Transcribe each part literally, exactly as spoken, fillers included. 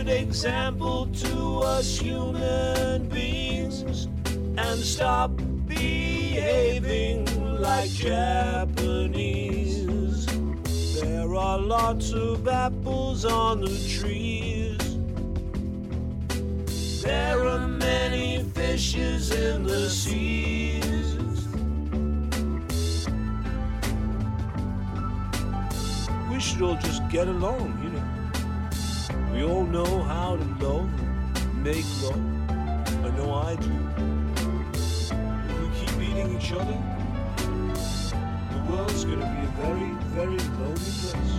Good example to us human beings and stop behaving like Japanese. There are lots of apples on the trees. There are many fishes in the seas. We should all just get along, you know. We all know how to love, make love. I know I do. If we keep eating each other, the world's gonna be a very, very lonely place.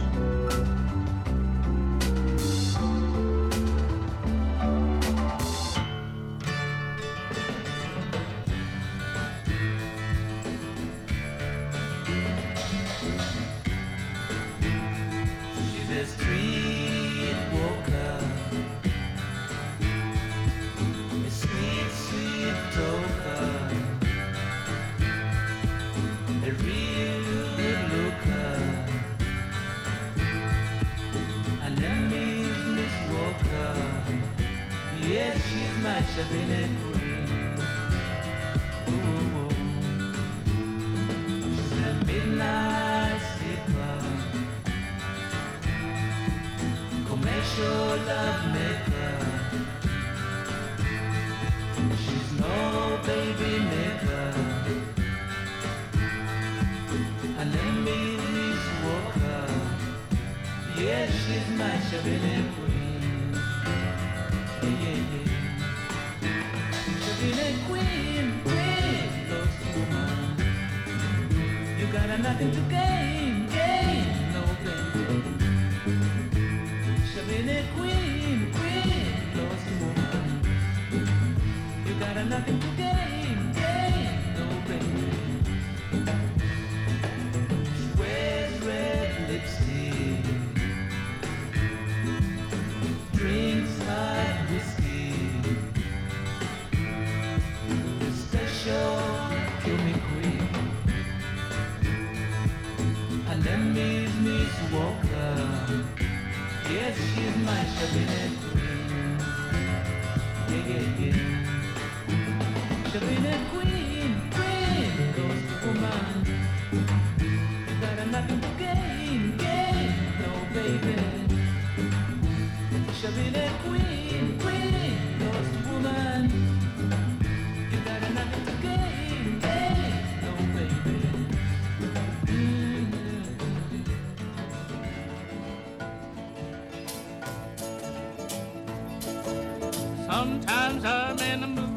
Sometimes I'm in the mood,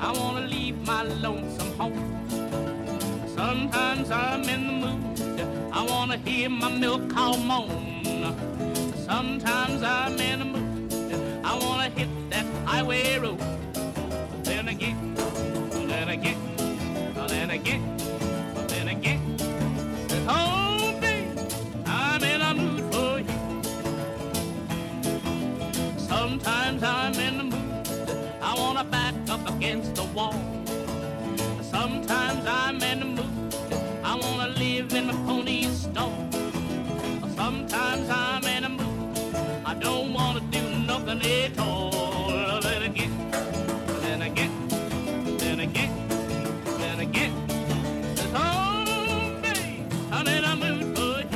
I wanna leave my lonesome home. Sometimes I'm in the mood, I wanna hear my milk cow moan. Sometimes I'm in the mood, I wanna hit that highway road. But then again, but then again, but then again, but then again, this whole day I'm in a mood for you. Sometimes I'm in the mood, I wanna back up against the wall. Sometimes I'm in the mood, I wanna live in the pony stall. Sometimes I'm in the mood, I don't wanna do nothing at all. Then again, then again, then again, then again, this whole day I'm in a mood for you.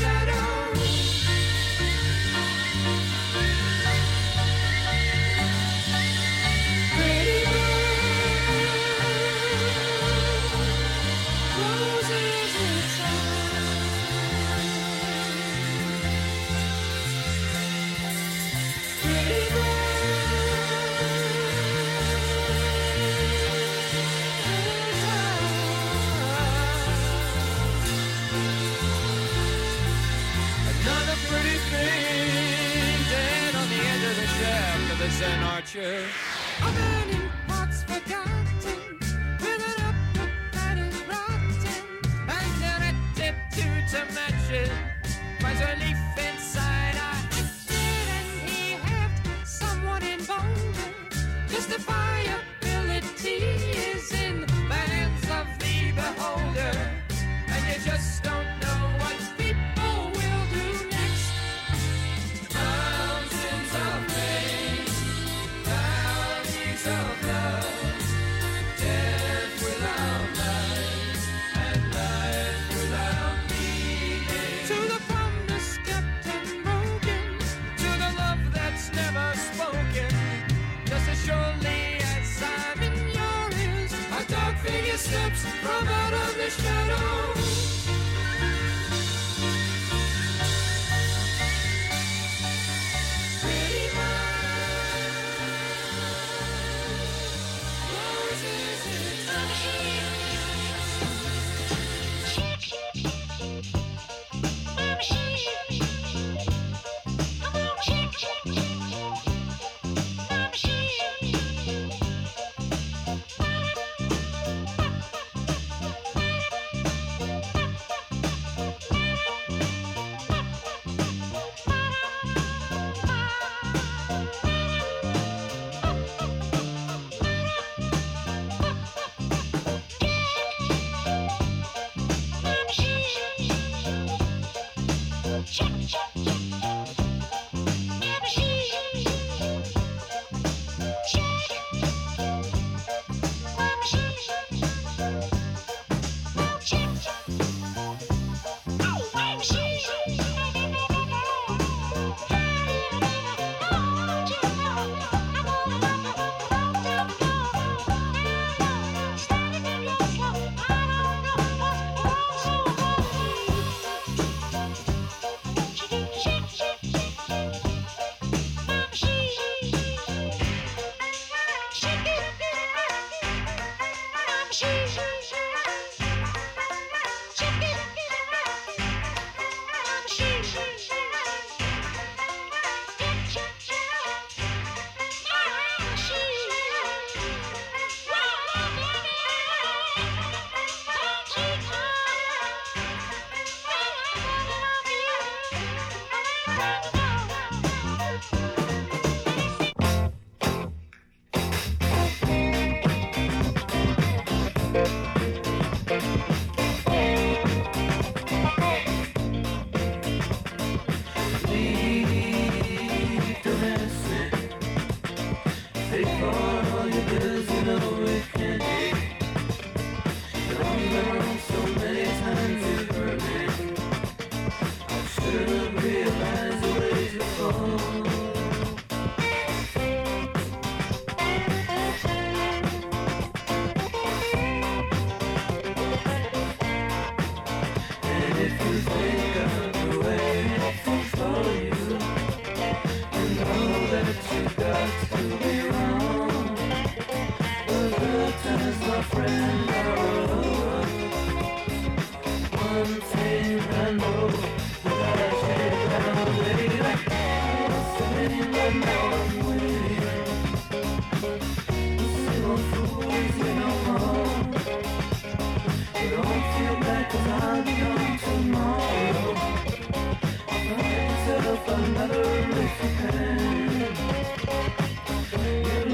Your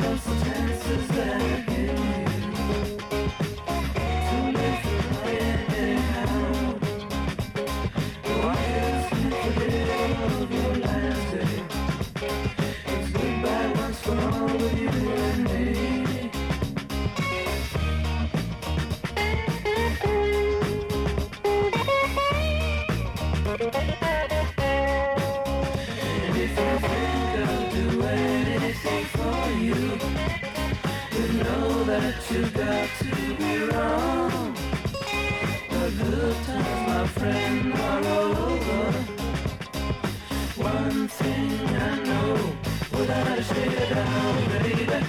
love's the chances that I give you. too bad to be wrong. The good times, my friend, are all over. One thing I know, what I should have, baby.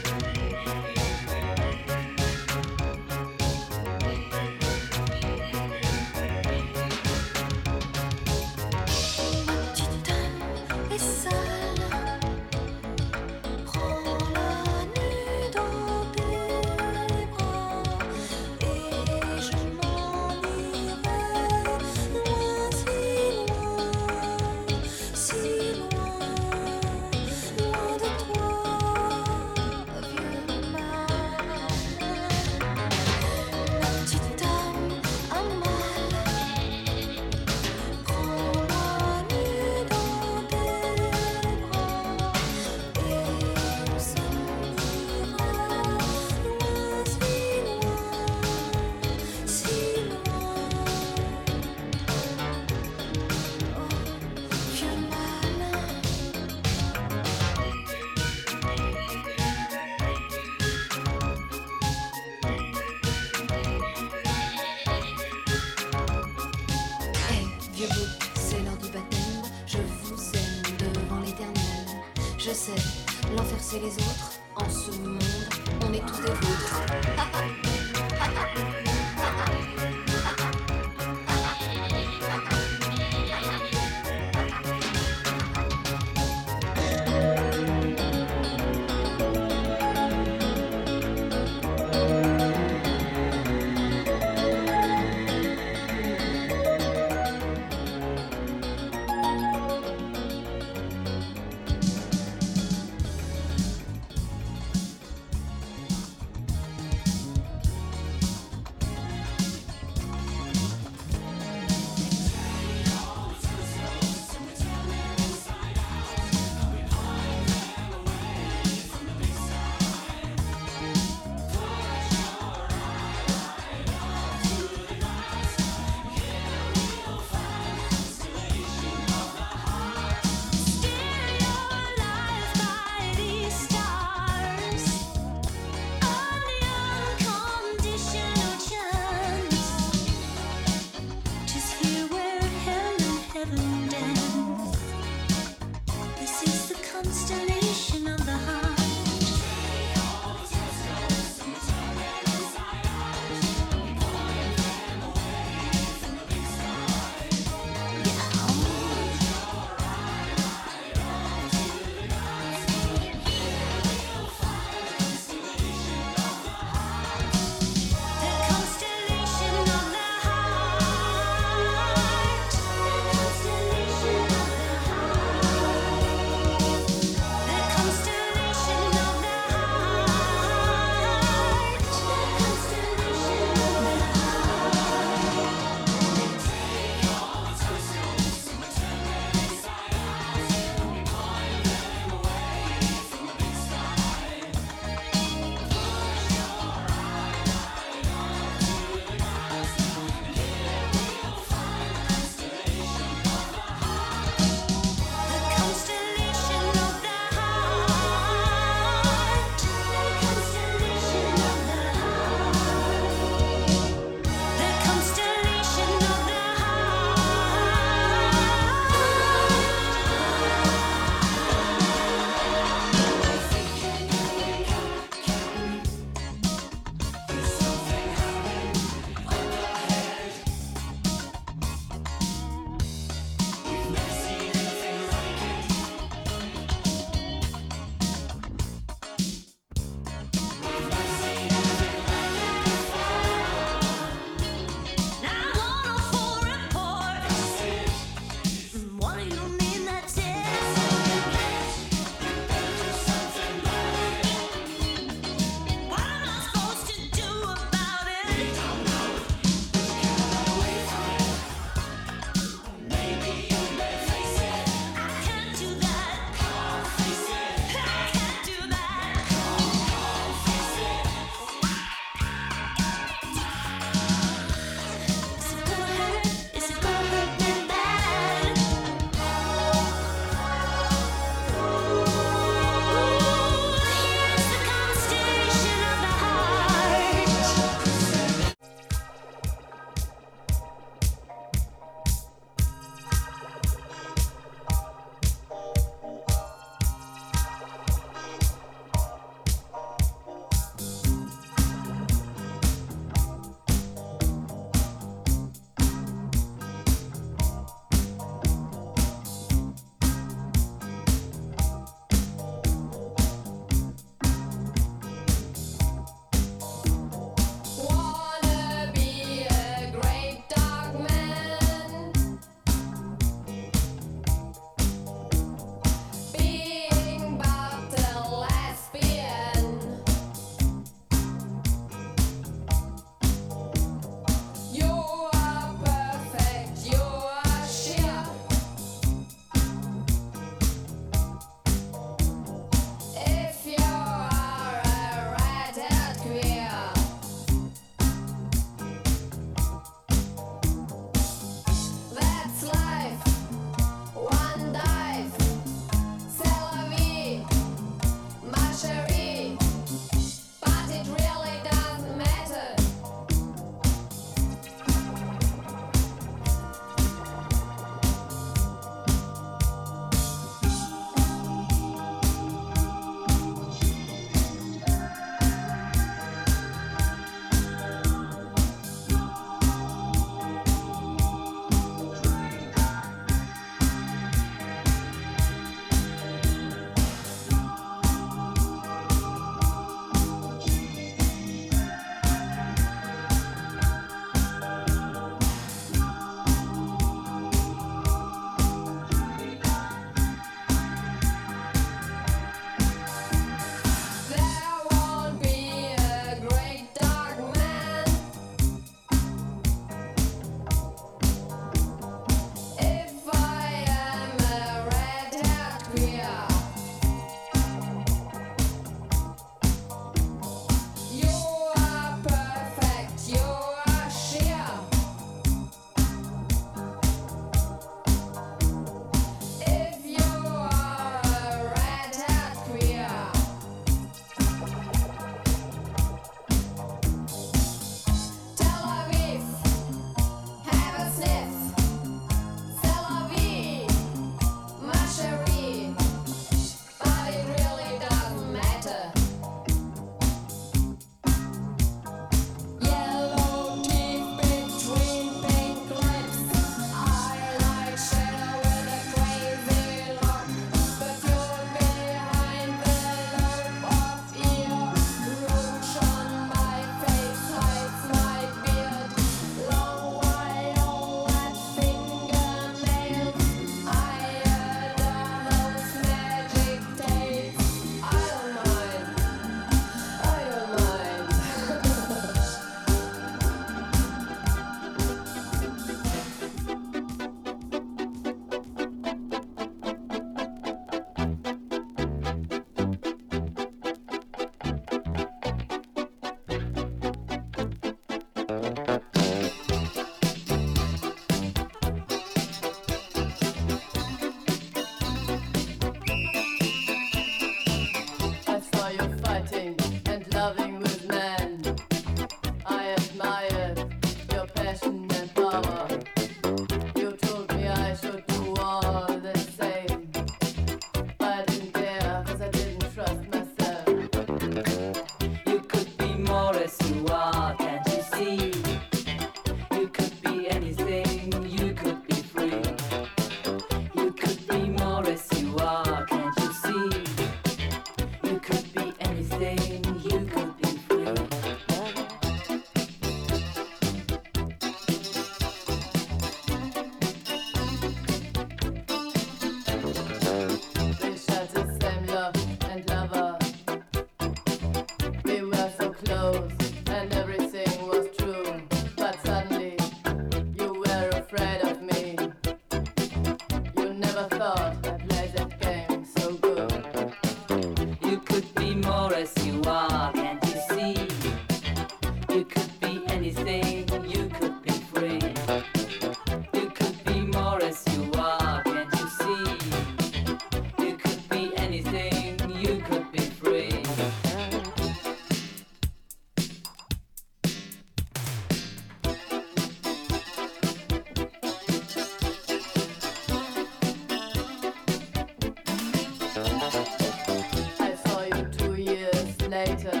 later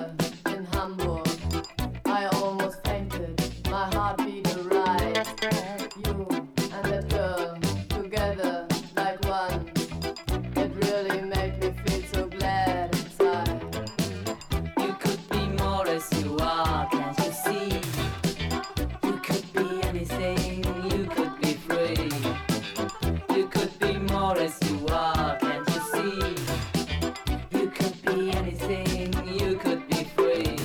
in Hamburg, I almost fainted, my heart beat a riot. You and that girl together like one, it really made me feel so glad inside. You could be more as you are, can't you see? You could be anything, you could be free. You could be more as you are, can't you see? You could be anything, you could be free.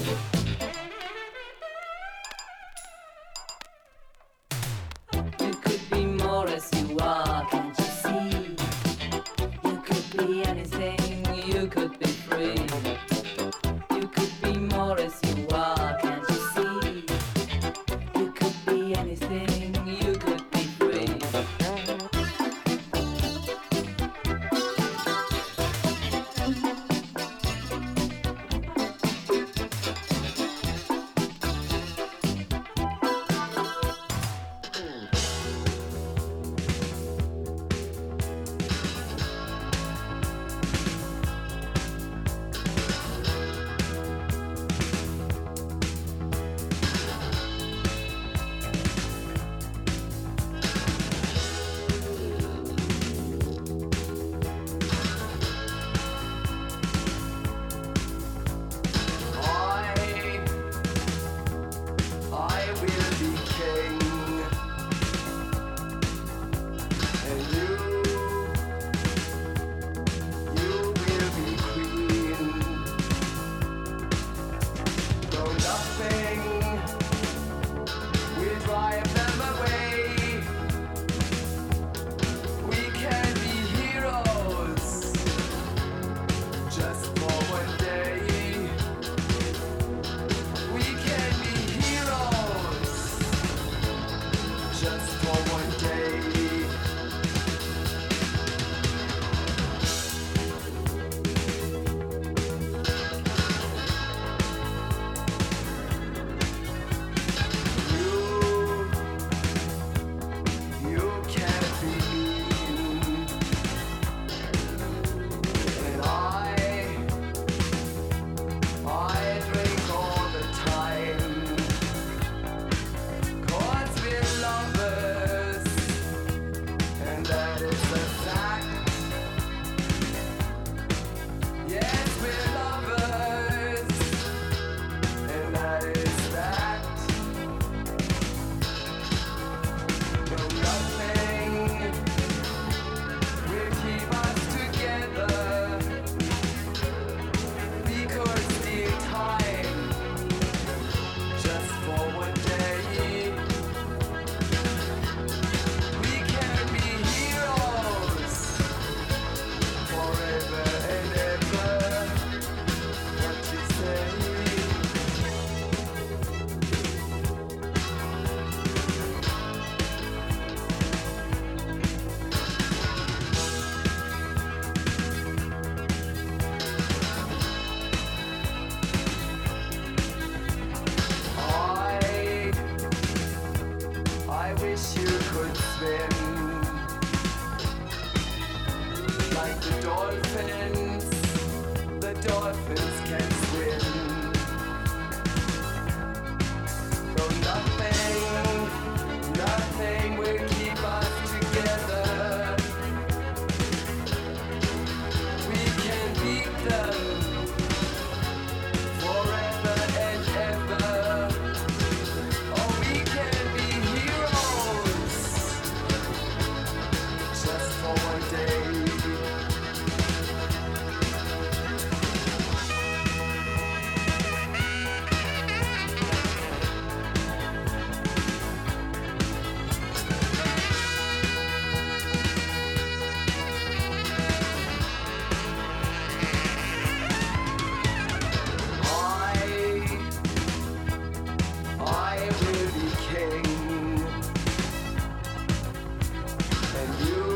You could be more as you are, can't you see? You could be anything, you could be free. You could be more as you are, can't you see? You could be anything, you could be free. King, and you,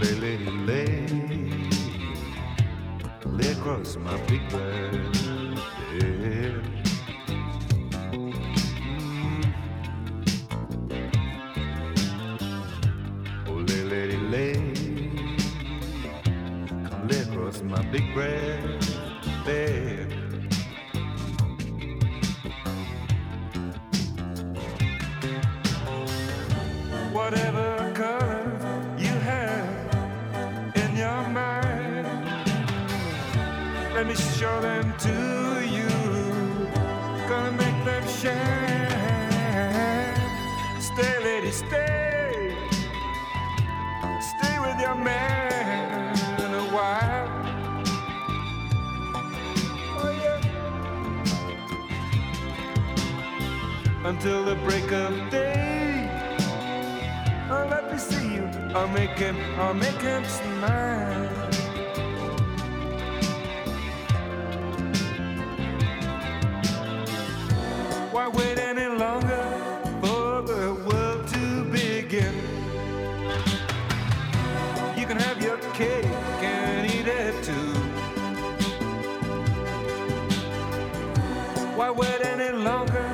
lovely lady lay, lay across my big bed. Oh, lay lady lay, come lay across my big bed, bed. Whatever curve you have in your mind, let me show them to you. Gonna make them shine. Stay, lady, stay. Stay with your man a while. Oh, yeah. Until the break of day. Oh, let me see you. I'll make him, I'll make him smile. Why wait any longer for the world to begin? You can have your cake and eat it too. Why wait any longer?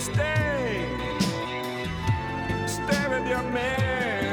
Stay, stay with your man.